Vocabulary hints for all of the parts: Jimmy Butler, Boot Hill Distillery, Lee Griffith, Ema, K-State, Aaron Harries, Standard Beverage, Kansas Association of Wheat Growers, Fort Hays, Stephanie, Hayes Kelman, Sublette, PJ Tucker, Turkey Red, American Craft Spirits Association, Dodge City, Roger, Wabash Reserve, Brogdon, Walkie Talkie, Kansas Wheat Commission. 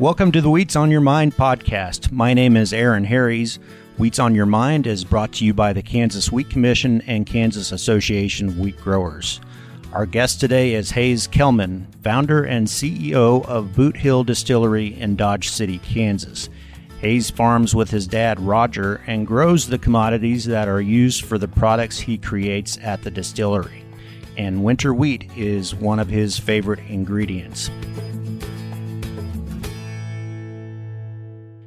Welcome to the Wheats on Your Mind podcast. My name is Aaron Harries. Wheats on Your Mind is brought to you by the Kansas Wheat Commission and Kansas Association of Wheat Growers. Our guest today is Hayes Kelman, founder and CEO of Boot Hill Distillery in Dodge City, Kansas. Hayes farms with his dad, Roger, and grows the commodities that are used for the products he creates at the distillery. And winter wheat is one of his favorite ingredients.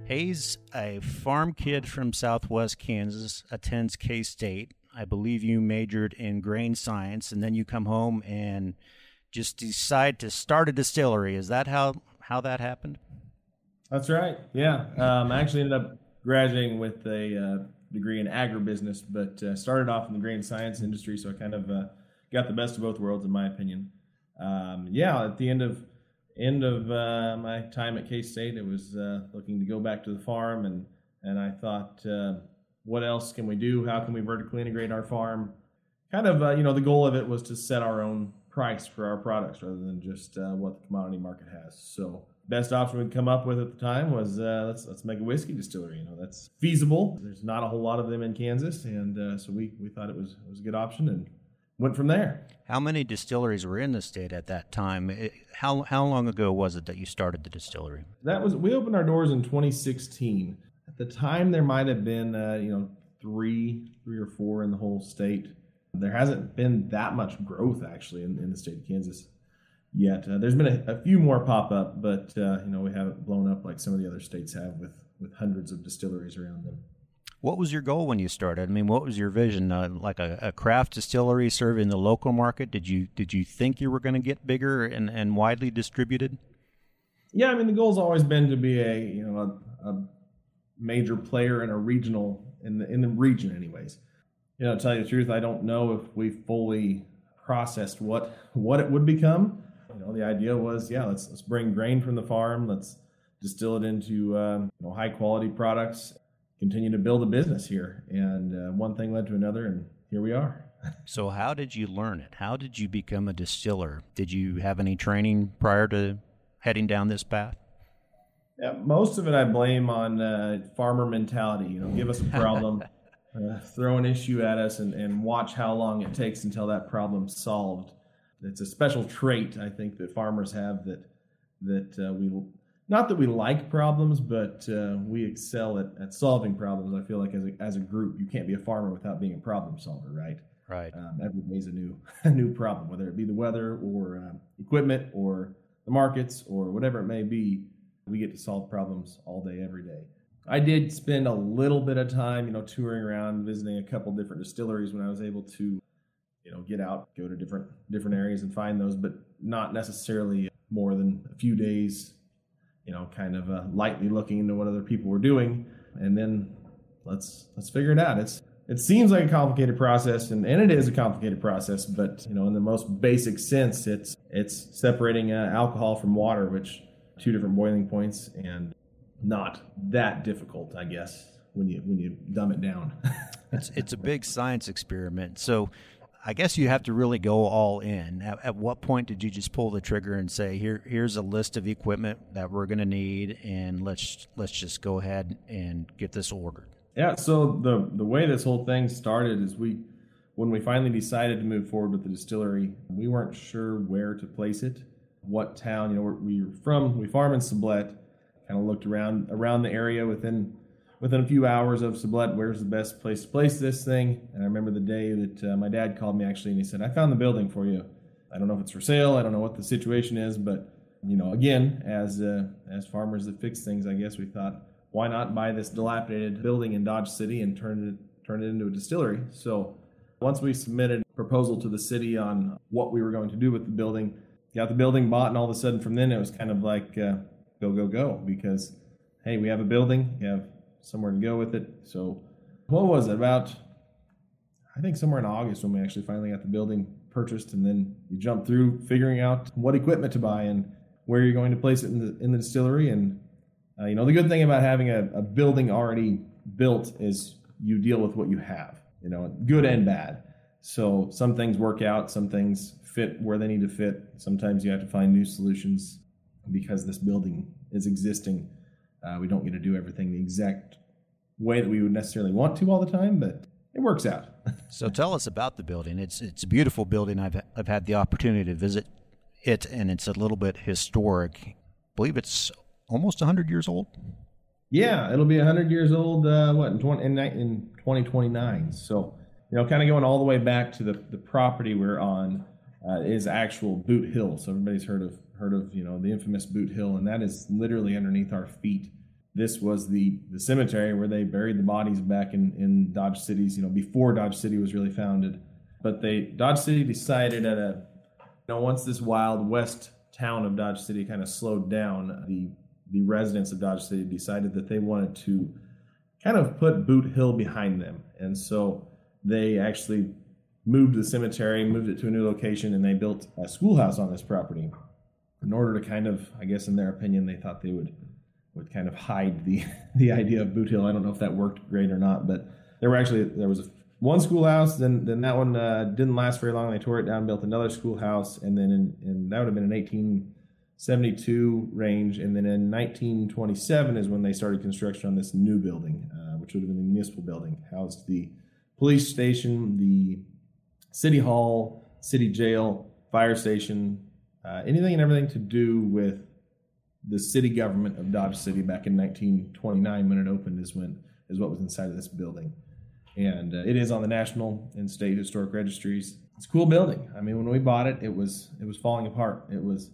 Hayes, a farm kid from southwest Kansas, attends K-State. I believe you majored in grain science, and then you come home and just decide to start a distillery. Is that how that happened? That's right, yeah. I actually ended up graduating with a degree in agribusiness, but started off in the grain science industry, so I kind of got the best of both worlds, in my opinion. At the end of my time at K-State, it was looking to go back to the farm, and I thought, what else can we do? How can we vertically integrate our farm? Kind of, the goal of it was to set our own price for our products rather than just what the commodity market has. So best option we'd come up with at the time was let's make a whiskey distillery. That's feasible. There's not a whole lot of them in Kansas, and so we thought it was a good option, and went from there. How many distilleries were in the state at that time? How long ago was it that you started the distillery? We opened our doors in 2016. At the time, there might have been three or four in the whole state. There hasn't been that much growth actually in the state of Kansas yet. There's been a few more pop up, but we haven't blown up like some of the other states have with hundreds of distilleries around them. What was your goal when you started? I mean, what was your vision? Like a craft distillery serving the local market? Did you think you were going to get bigger and widely distributed? Yeah, I mean, the goal's always been to be a major player in a regional in the region, anyways. To tell you the truth, I don't know if we fully processed what it would become. The idea was, let's bring grain from the farm, let's distill it into high quality products. Continue to build a business here, and one thing led to another, and here we are. So how did you learn it? How did you become a distiller? Did you have any training prior to heading down this path? Yeah, most of it I blame on farmer mentality. Give us a problem, throw an issue at us, and watch how long it takes until that problem's solved. It's a special trait, I think, that farmers have that we... Not that we like problems, but we excel at solving problems. I feel like as a group, you can't be a farmer without being a problem solver, right? Right. Every day's a new problem, whether it be the weather or equipment or the markets or whatever it may be. We get to solve problems all day, every day. I did spend a little bit of time, touring around, visiting a couple different distilleries when I was able to, get out, go to different areas and find those, but not necessarily more than a few days. Kind of lightly looking into what other people were doing, and then let's figure it out. It seems like a complicated process, and it is a complicated process, but, in the most basic sense, it's separating alcohol from water, which two different boiling points, and not that difficult, I guess, when you dumb it down. It's a big science experiment, so I guess you have to really go all in. At what point did you just pull the trigger and say, here's a list of equipment that we're going to need, and let's just go ahead and get this ordered? Yeah, so the way this whole thing started is when we finally decided to move forward with the distillery, we weren't sure where to place it, what town. We farm in Sublette, kind of looked around the area within a few hours of Sublette, where's the best place to place this thing? And I remember the day that my dad called me, actually, and he said, I found the building for you. I don't know if it's for sale. I don't know what the situation is. But, again, as farmers that fix things, I guess we thought, why not buy this dilapidated building in Dodge City and turn it into a distillery? So once we submitted a proposal to the city on what we were going to do with the building, got the building bought, and all of a sudden from then it was kind of like, go, because, hey, we have a building, we have somewhere to go with it. So what was it about? I think somewhere in August when we actually finally got the building purchased, and then you jump through figuring out what equipment to buy and where you're going to place it in the distillery. And, the good thing about having a building already built is you deal with what you have, good and bad. So some things work out, some things fit where they need to fit. Sometimes you have to find new solutions. because this building is existing. We don't get to do everything the exact way that we would necessarily want to all the time, but it works out. So tell us about the building. It's a beautiful building. I've had the opportunity to visit it, and it's a little bit historic. I believe it's almost 100 years old. Yeah, it'll be 100 years old, in 2029. So, kind of going all the way back to the property we're on is actual Boot Hill. So everybody's heard of the infamous Boot Hill, and that is literally underneath our feet. This was the cemetery where they buried the bodies back in Dodge City's, before Dodge City was really founded. But Dodge City decided once this Wild West town of Dodge City kind of slowed down, the residents of Dodge City decided that they wanted to kind of put Boot Hill behind them. And so they actually moved the cemetery, moved it to a new location, and they built a schoolhouse on this property in order to kind of, I guess in their opinion, they thought they would kind of hide the idea of Boot Hill. I don't know if that worked great or not, but there was one schoolhouse, then that one didn't last very long. They tore it down, built another schoolhouse, and then and that would have been in 1872 range, and then in 1927 is when they started construction on this new building, which would have been the municipal building, housed the police station, the city hall, city jail, fire station, anything and everything to do with the city government of Dodge City back in 1929 when it opened is what was inside of this building. And it is on the National and State Historic Registries. It's a cool building. I mean, when we bought it, it was falling apart. It was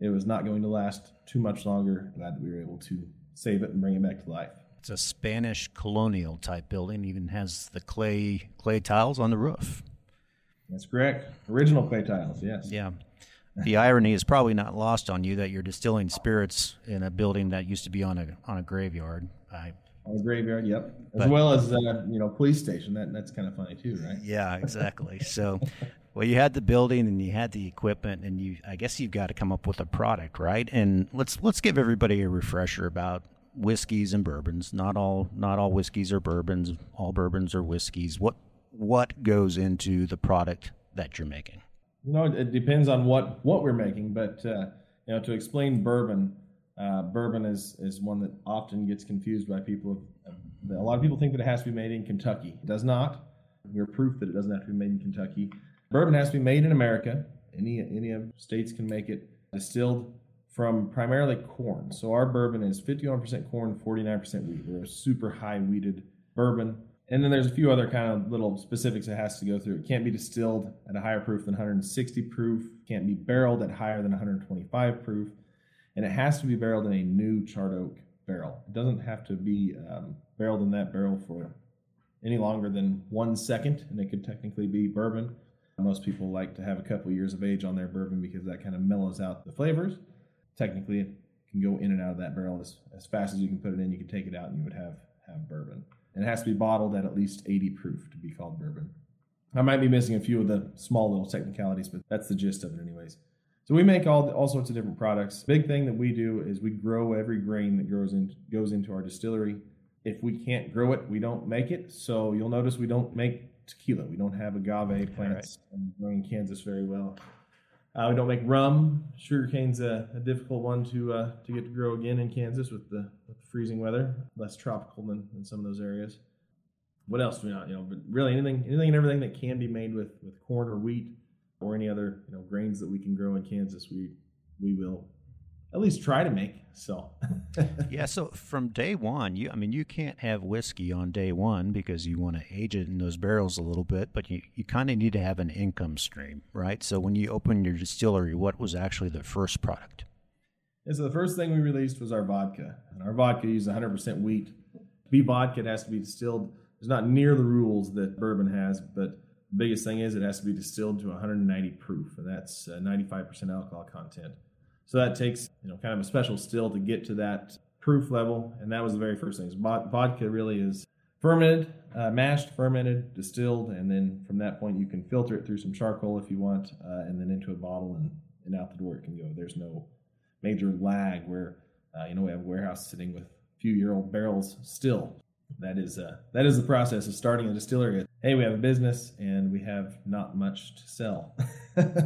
not going to last too much longer. Glad that we were able to save it and bring it back to life. It's a Spanish colonial type building. It even has the clay tiles on the roof. That's correct. Original clay tiles, yes. Yeah. The irony is probably not lost on you that you're distilling spirits in a building that used to be on a graveyard. On a graveyard, yep. As well as police station. That's kind of funny too, right? Yeah, exactly. So, well, you had the building and you had the equipment, and I guess you've got to come up with a product, right? And let's give everybody a refresher about whiskeys and bourbons. Not all whiskeys are bourbons. All bourbons are whiskeys. What goes into the product that you're making? It depends on what we're making, but to explain bourbon, bourbon is one that often gets confused by people. A lot of people think that it has to be made in Kentucky. It does not. We're proof that it doesn't have to be made in Kentucky. Bourbon has to be made in America. Any of states can make it, distilled from primarily corn. So our bourbon is 51% corn, 49% wheat. We're a super high wheated bourbon. And then there's a few other kind of little specifics it has to go through. It can't be distilled at a higher proof than 160 proof. Can't be barreled at higher than 125 proof. And it has to be barreled in a new charred oak barrel. It doesn't have to be barreled in that barrel for any longer than 1 second, and it could technically be bourbon. Most people like to have a couple years of age on their bourbon because that kind of mellows out the flavors. Technically, it can go in and out of that barrel as fast as you can put it in. You can take it out and you would have bourbon. And it has to be bottled at least 80 proof to be called bourbon. I might be missing a few of the small little technicalities, but that's the gist of it anyways. So we make all sorts of different products. Big thing that we do is we grow every grain that goes into our distillery. If we can't grow it, we don't make it. So you'll notice we don't make tequila. We don't have agave plants growing in Kansas very well. We don't make rum. Sugarcane's a difficult one to get to grow again in Kansas with the freezing weather, less tropical than some of those areas. What else do we not? But really anything and everything that can be made with corn or wheat or any other grains that we can grow in Kansas, we will at least try to make. So yeah. So from day one, you can't have whiskey on day one because you want to age it in those barrels a little bit, but you kind of need to have an income stream, right? So when you open your distillery, what was actually the first product? And so the first thing we released was our vodka, and our vodka used 100% wheat. To be vodka, it has to be distilled. There's not near the rules that bourbon has, but the biggest thing is it has to be distilled to 190 proof, and that's 95% alcohol content. So that takes, kind of a special still to get to that proof level, and that was the very first thing. Vodka really is fermented, mashed, fermented, distilled, and then from that point you can filter it through some charcoal if you want, and then into a bottle and out the door it can go. There's no major lag where, we have a warehouse sitting with few-year-old barrels still. That is the process of starting a distillery. Hey, we have a business, and we have not much to sell.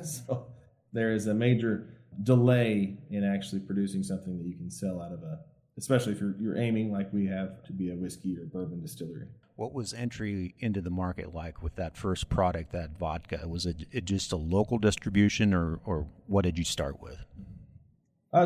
So there is a major delay in actually producing something that you can sell out of a, especially if you're aiming, like we have, to be a whiskey or bourbon distillery. What was entry into the market like with that first product, that vodka? Was it just a local distribution, or what did you start with?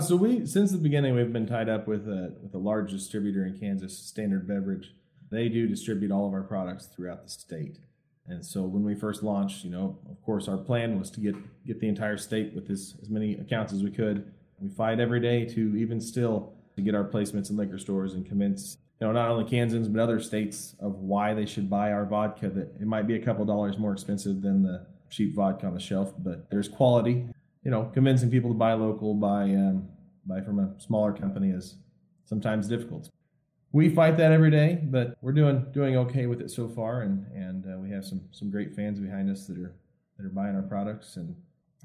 So we, since the beginning, we've been tied up with a large distributor in Kansas, Standard Beverage. They do distribute all of our products throughout the state. And so when we first launched, you know, of course, our plan was to get the entire state with as many accounts as we could. We fight every day to even still to get our placements in liquor stores and convince, you know, not only Kansans, but other states of why they should buy our vodka, that it might be a couple dollars more expensive than the cheap vodka on the shelf, but there's quality. You know, convincing people to buy local, buy from a smaller company is sometimes difficult. We fight that every day, but we're doing okay with it so far, and we have some great fans behind us that are buying our products and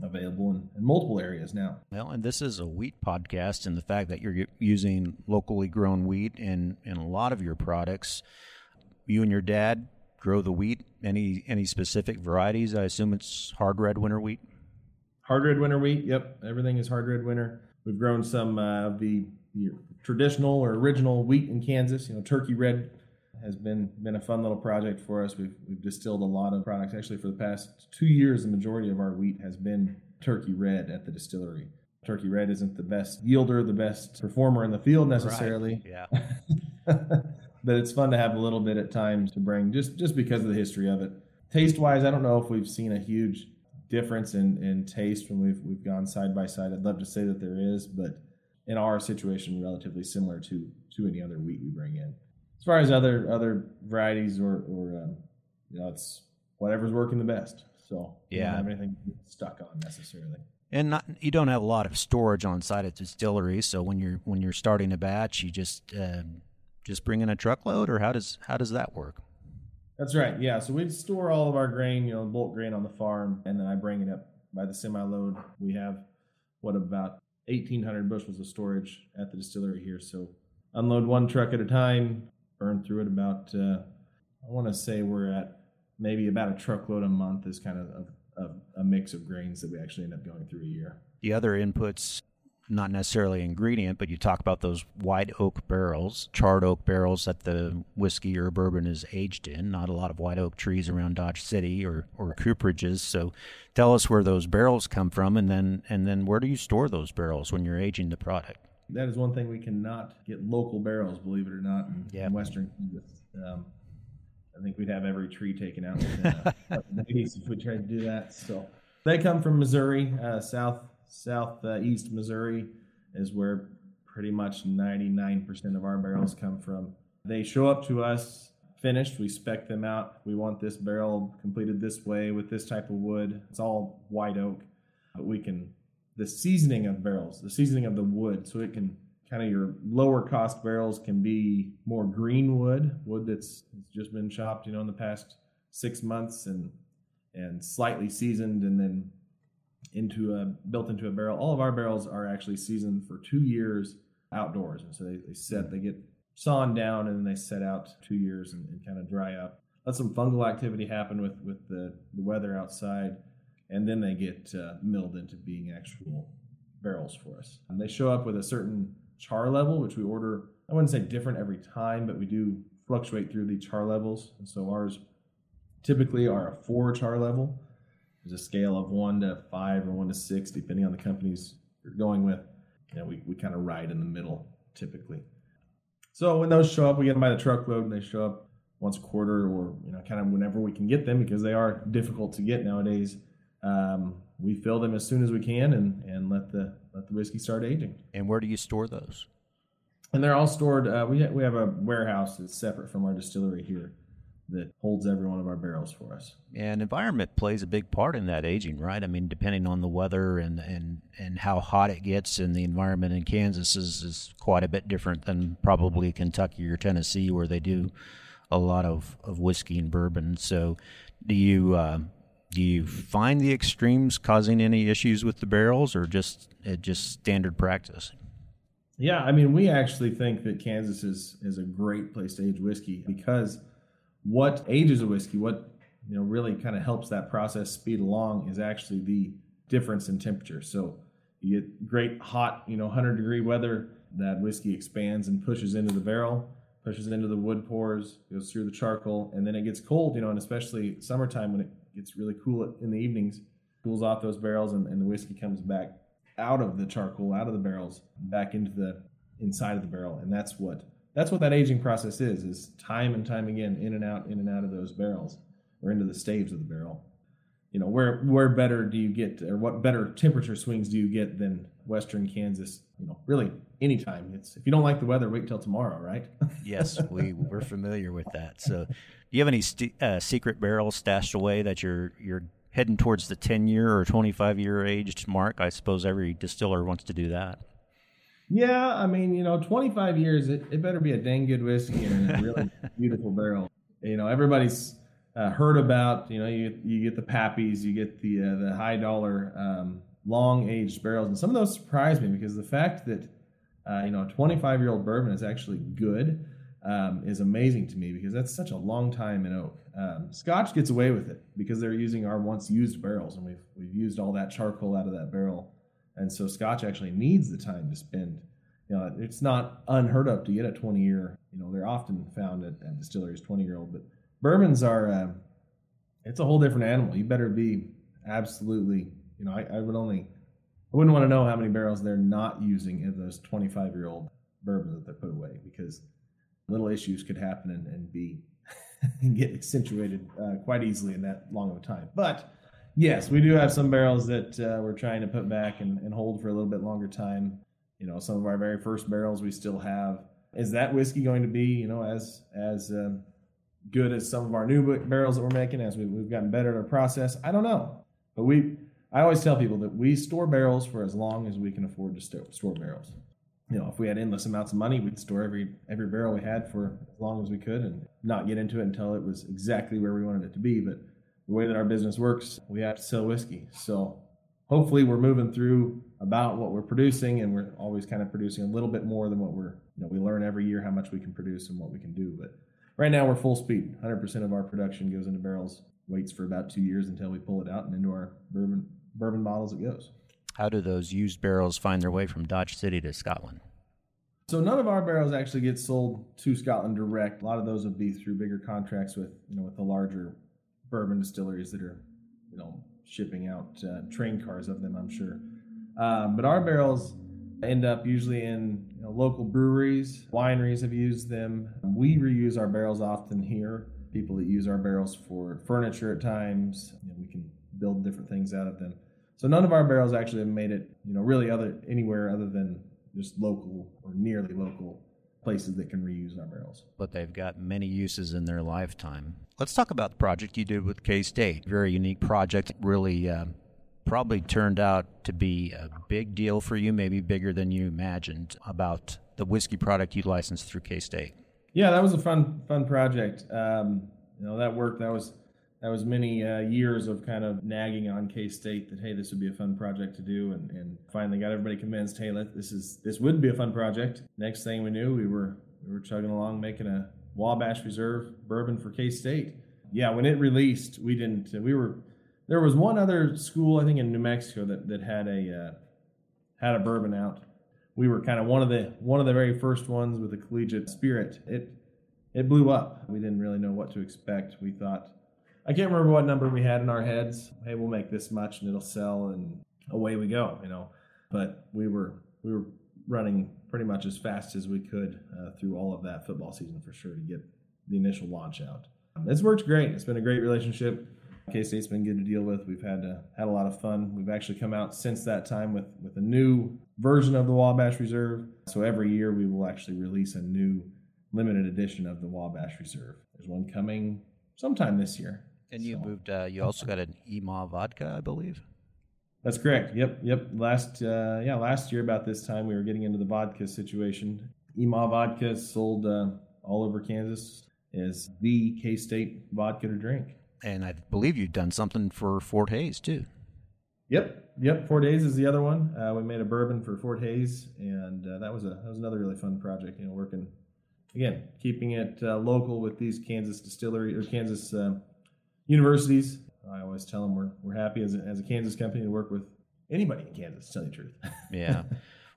available in multiple areas now. Well, and this is a wheat podcast, and the fact that you're using locally grown wheat in a lot of your products, you and your dad grow the wheat. Any specific varieties? I assume it's hard red winter wheat. Hard red winter wheat, yep. Everything is hard red winter. We've grown some of the traditional or original wheat in Kansas. You know, Turkey Red has been a fun little project for us. We've distilled a lot of products. Actually, for the past 2 years, the majority of our wheat has been Turkey Red at the distillery. Turkey Red isn't the best yielder, the best performer in the field necessarily. Right. Yeah. But it's fun to have a little bit at times to bring, just because of the history of it. Taste-wise, I don't know if we've seen a huge difference in taste when we've gone side by side. I'd love to say that there is, but in our situation, relatively similar to any other wheat we bring in. As far as other varieties or you know, it's whatever's working the best. So yeah, you don't have anything stuck on necessarily. And you don't have a lot of storage on site at distilleries. So when you're starting a batch, you just bring in a truckload, or how does that work? That's right, yeah. So we store all of our grain, you know, bulk grain on the farm, and then I bring it up by the semi-load. We have, about 1,800 bushels of storage at the distillery here. So unload one truck at a time, burn through it about, I want to say we're at maybe about a truckload a month is kind of a mix of grains that we actually end up going through a year. The other inputs, not necessarily ingredient, but you talk about those white oak barrels, charred oak barrels that the whiskey or bourbon is aged in. Not a lot of white oak trees around Dodge City or cooperages. So tell us where those barrels come from, and then where do you store those barrels when you're aging the product? That is one thing we cannot get local barrels, believe it or not, in Western Kansas. I think we'd have every tree taken out within a days if we tried to do that. So they come from Missouri, Southeast Missouri is where pretty much 99% of our barrels come from. They show up to us finished. We spec them out. We want this barrel completed this way with this type of wood. It's all white oak, but the seasoning of barrels, the seasoning of the wood, so it can kind of, your lower cost barrels can be more green wood that's just been chopped, you know, in the past 6 months and slightly seasoned and then built into a barrel. All of our barrels are actually seasoned for 2 years outdoors, and so they get sawn down and then they set out 2 years and kind of dry up. Let some fungal activity happen with the weather outside, and then they get milled into being actual barrels for us. And they show up with a certain char level, which we order. I wouldn't say different every time, but we do fluctuate through the char levels, and so ours typically are a 4 char level. There's a scale of 1 to 5 or 1 to 6, depending on the companies you're going with. You know, we kind of ride in the middle typically. So when those show up, we get them by the truckload, and they show up once a quarter, or, you know, kind of whenever we can get them, because they are difficult to get nowadays. We fill them as soon as we can and let the whiskey start aging. And where do you store those? And they're all stored. We have a warehouse that's separate from our distillery here that holds every one of our barrels for us. And environment plays a big part in that aging, right? I mean, depending on the weather and how hot it gets, and the environment in Kansas is quite a bit different than probably Kentucky or Tennessee, where they do a lot of whiskey and bourbon. So do you find the extremes causing any issues with the barrels, or just standard practice? Yeah, I mean, we actually think that Kansas is a great place to age whiskey, because what ages a whiskey, what, you know, really kind of helps that process speed along is actually the difference in temperature. So you get great hot, 100 degree weather, that whiskey expands and pushes into the barrel, pushes into the wood pores, goes through the charcoal, and then it gets cold, and especially summertime when it gets really cool in the evenings, cools off those barrels, and the whiskey comes back out of the charcoal, out of the barrels, back into the inside of the barrel. And that's what that aging process is time and time again, in and out of those barrels or into the staves of the barrel. Where better do you get, or what better temperature swings do you get than Western Kansas? Really anytime. If you don't like the weather, wait till tomorrow, right? Yes, we're familiar with that. So do you have any secret barrels stashed away that you're heading towards the 10-year or 25-year aged mark? I suppose every distiller wants to do that. Yeah, 25 years, it better be a dang good whiskey and a really beautiful barrel. Everybody's heard about, you get the Pappies, you get the high dollar long aged barrels, and some of those surprised me because the fact that a 25-year-old bourbon is actually good is amazing to me, because that's such a long time in oak. Scotch gets away with it because they're using our once used barrels, and we've used all that charcoal out of that barrel. And so Scotch actually needs the time to spend. It's not unheard of to get a 20-year. They're often found at distilleries, 20-year-old. But bourbons are, it's a whole different animal. You better be absolutely, I wouldn't want to know how many barrels they're not using in those 25-year-old bourbons that they put away, because little issues could happen and get accentuated quite easily in that long of a time. But yes, we do have some barrels that we're trying to put back and hold for a little bit longer time. Some of our very first barrels we still have. Is that whiskey going to be, as good as some of our new barrels that we're making as we've gotten better at our process? I don't know. But I always tell people that we store barrels for as long as we can afford to store barrels. If we had endless amounts of money, we'd store every barrel we had for as long as we could and not get into it until it was exactly where we wanted it to be. But the way that our business works, we have to sell whiskey. So hopefully we're moving through about what we're producing, and we're always kind of producing a little bit more than what we learn every year how much we can produce and what we can do. But right now we're full speed. 100% of our production goes into barrels, waits for about 2 years until we pull it out, and into our bourbon bottles it goes. How do those used barrels find their way from Dodge City to Scotland? So none of our barrels actually get sold to Scotland direct. A lot of those would be through bigger contracts with, with the larger bourbon distilleries that are, shipping out train cars of them, I'm sure. But our barrels end up usually in local breweries. Wineries have used them. We reuse our barrels often here. People that use our barrels for furniture at times. We can build different things out of them. So none of our barrels actually have made it, really anywhere other than just local or nearly local places that can reuse our barrels. But they've got many uses in their lifetime. Let's talk about the project you did with K-State. Very unique project. Really probably turned out to be a big deal for you, maybe bigger than you imagined, about the whiskey product you licensed through K-State. Yeah, that was a fun project. That was many years of kind of nagging on K-State that, hey, this would be a fun project to do, and finally got everybody convinced, hey, this would be a fun project. Next thing we knew, we were chugging along making a Wabash Reserve bourbon for K-State. Yeah, when it released, there was one other school, I think in New Mexico, that had a bourbon out. We were kind of one of the very first ones with a collegiate spirit. It blew up. We didn't really know what to expect. We thought, I can't remember what number we had in our heads. Hey, we'll make this much and it'll sell, and away we go, But we were running pretty much as fast as we could through all of that football season for sure to get the initial launch out. It's worked great. It's been a great relationship. K-State's been good to deal with. We've had a lot of fun. We've actually come out since that time with a new version of the Wabash Reserve. So every year we will actually release a new limited edition of the Wabash Reserve. There's one coming sometime this year. And you moved. You also got an Ema vodka, I believe. That's correct. Yep. Last year about this time we were getting into the vodka situation. Ema vodka is sold all over Kansas as the K-State vodka to drink. And I believe you've done something for Fort Hays too. Yep. Fort Hays is the other one. We made a bourbon for Fort Hays, and that was another really fun project. Working again, keeping it local with these Kansas distillery or Kansas universities. I always tell them we're happy as a Kansas company to work with anybody in Kansas, to tell you the truth. Yeah.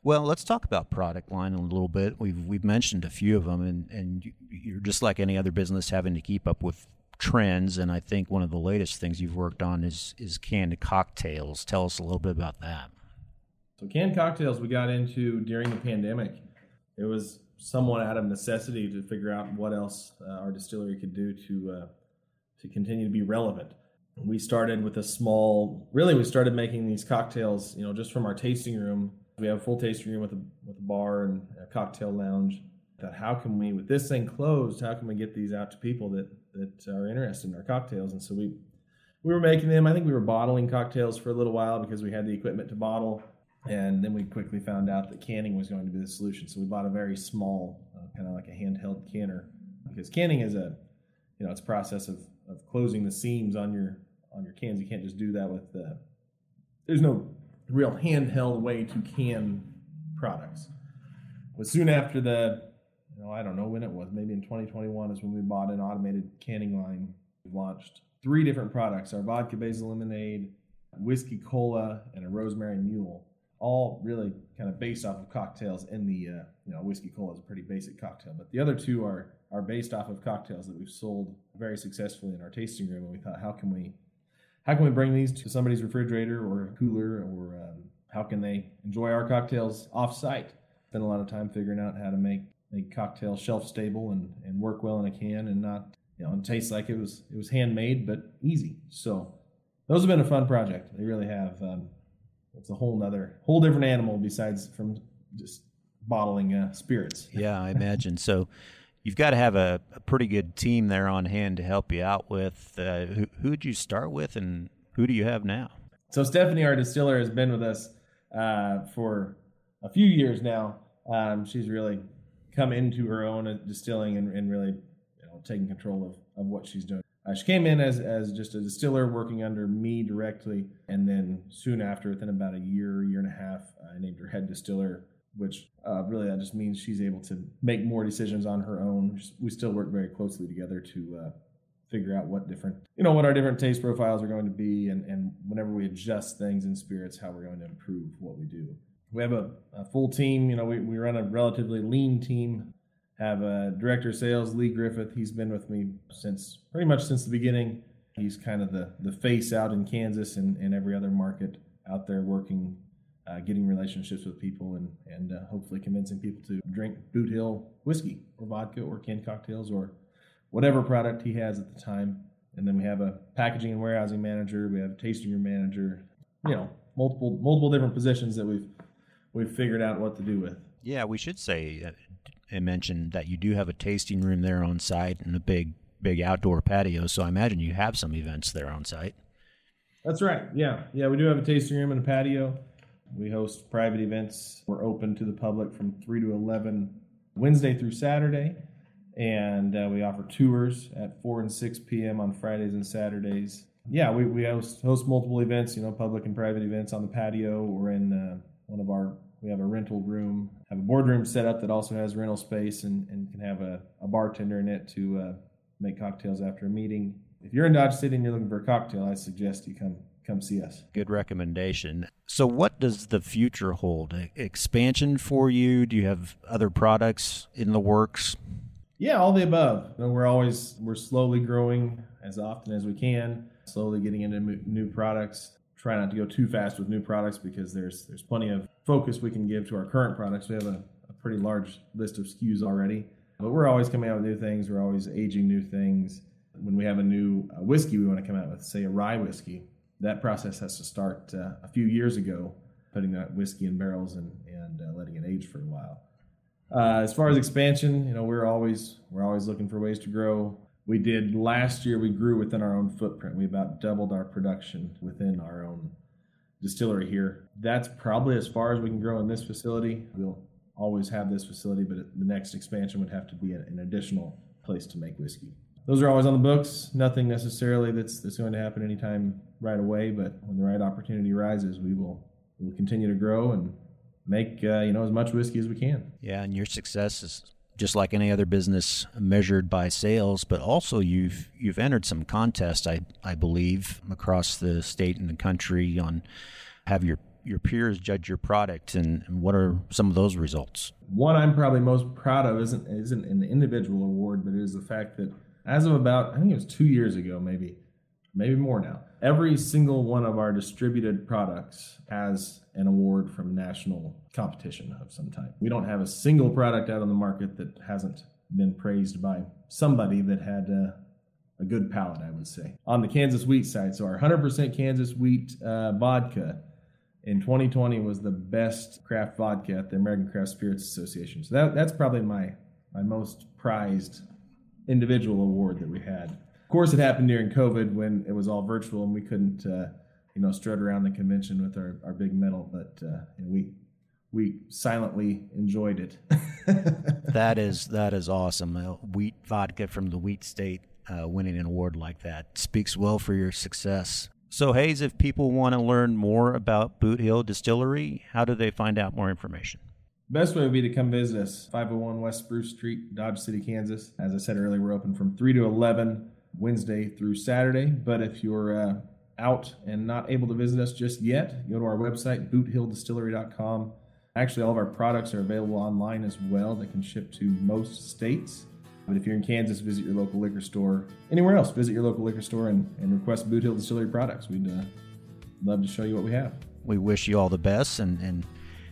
Well, let's talk about product line a little bit. We've mentioned a few of them, and you're just like any other business having to keep up with trends. And I think one of the latest things you've worked on is canned cocktails. Tell us a little bit about that. So canned cocktails we got into during the pandemic. It was somewhat out of necessity to figure out what else our distillery could do to continue to be relevant. We started with a small, really we started making these cocktails, you know, just from our tasting room. We have a full tasting room with a bar and a cocktail lounge. Thought, how can we, with this thing closed, how can we get these out to people that are interested in our cocktails? And so we were making them. I think we were bottling cocktails for a little while because we had the equipment to bottle. And then we quickly found out that canning was going to be the solution. So we bought a very small, kind of like a handheld canner, because canning is it's a process of closing the seams on your cans. You can't just do that with there's no real handheld way to can products. But soon after I don't know when it was, maybe in 2021 is when we bought an automated canning line. We launched 3 different products, our vodka basil lemonade, whiskey cola, and a rosemary mule, all really kind of based off of cocktails in the, whiskey cola is a pretty basic cocktail, but the other 2 are based off of cocktails that we've sold very successfully in our tasting room. And we thought, how can we bring these to somebody's refrigerator or cooler, or how can they enjoy our cocktails off-site? Spent a lot of time figuring out how to make cocktails shelf-stable and work well in a can and not, and taste like it was handmade but easy. So those have been a fun project. They really have. It's a whole different animal besides from just bottling spirits. Yeah, I imagine. So you've got to have a pretty good team there on hand to help you out with. Who'd you start with, and who do you have now? So Stephanie, our distiller, has been with us for a few years now. She's really come into her own distilling and really taking control of what she's doing. She came in as just a distiller working under me directly, and then soon after, within about a year and a half, I named her head distiller, which really that just means she's able to make more decisions on her own. We still work very closely together to figure out what our different taste profiles are going to be, and whenever we adjust things in spirits, how we're going to improve what we do. We have a full team. We run a relatively lean team. Have a director of sales, Lee Griffith. He's been with me pretty much since the beginning. He's kind of the face out in Kansas and every other market out there working, getting relationships with people and hopefully convincing people to drink Boot Hill whiskey or vodka or canned cocktails or whatever product he has at the time. And then we have a packaging and warehousing manager. We have a tasting room manager. Multiple different positions that we've figured out what to do with. Yeah, we should say. I mentioned that you do have a tasting room there on site and a big outdoor patio, so I imagine you have some events there on site. That's right. Yeah, we do have a tasting room and a patio. We host private events. We're open to the public from 3 to 11 Wednesday through Saturday, and we offer tours at 4 and 6 p.m. on Fridays and Saturdays. Yeah, we host multiple events, public and private events on the patio or in one of our. We have a rental room, have a boardroom set up that also has rental space and can have a bartender in it to make cocktails after a meeting. If you're in Dodge City and you're looking for a cocktail, I suggest you come see us. Good recommendation. So what does the future hold? Expansion for you? Do you have other products in the works? Yeah, all the above. We're slowly growing as often as we can, slowly getting into new products. Try not to go too fast with new products because there's plenty of focus we can give to our current products. We have a pretty large list of SKUs already, but we're always coming out with new things. We're always aging new things. When we have a new whiskey we want to come out with, say a rye whiskey, that process has to start a few years ago, putting that whiskey in barrels and letting it age for a while. As far as expansion, we're always looking for ways to grow. We did last year, we grew within our own footprint. We about doubled our production within our own distillery here. That's probably as far as we can grow in this facility. We'll always have this facility, but the next expansion would have to be an additional place to make whiskey. Those are always on the books. Nothing necessarily that's going to happen anytime right away, but when the right opportunity arises, we will continue to grow and make as much whiskey as we can. Yeah, and your success is just like any other business measured by sales, but also you've entered some contests, I believe, across the state and the country on have your your peers judge your product, and what are some of those results? What I'm probably most proud of isn't an individual award, but it is the fact that as of about, I think it was 2 years ago, maybe more now, every single one of our distributed products has an award from national competition of some type. We don't have a single product out on the market that hasn't been praised by somebody that had a good palate, I would say. On the Kansas wheat side, so our 100% Kansas wheat vodka in 2020 was the best craft vodka at the American Craft Spirits Association. So that's probably my most prized individual award that we had. Of course, it happened during COVID when it was all virtual and we couldn't, strut around the convention with our big medal, but we silently enjoyed it. That is awesome. Wheat vodka from the wheat state, winning an award like that speaks well for your success. So, Hayes, if people want to learn more about Boot Hill Distillery, how do they find out more information? Best way would be to come visit us, 501 West Spruce Street, Dodge City, Kansas. As I said earlier, we're open from 3 to 11, Wednesday through Saturday. But if you're out and not able to visit us just yet, go to our website, boothilldistillery.com. Actually, all of our products are available online as well. They can ship to most states. But if you're in Kansas, visit your local liquor store. Anywhere else, visit your local liquor store and request Boot Hill Distillery products. We'd love to show you what we have. We wish you all the best, and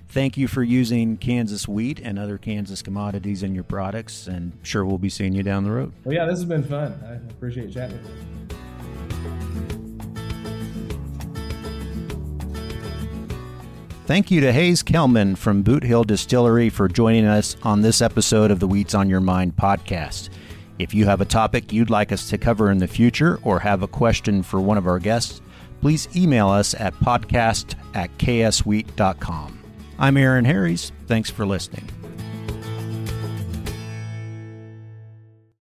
thank you for using Kansas wheat and other Kansas commodities in your products, and I'm sure we'll be seeing you down the road. Well, yeah, this has been fun. I appreciate chatting with you. Thank you to Hayes Kelman from Boot Hill Distillery for joining us on this episode of the Wheats on Your Mind podcast. If you have a topic you'd like us to cover in the future or have a question for one of our guests, please email us at podcast@kswheat.com. I'm Aaron Harries. Thanks for listening.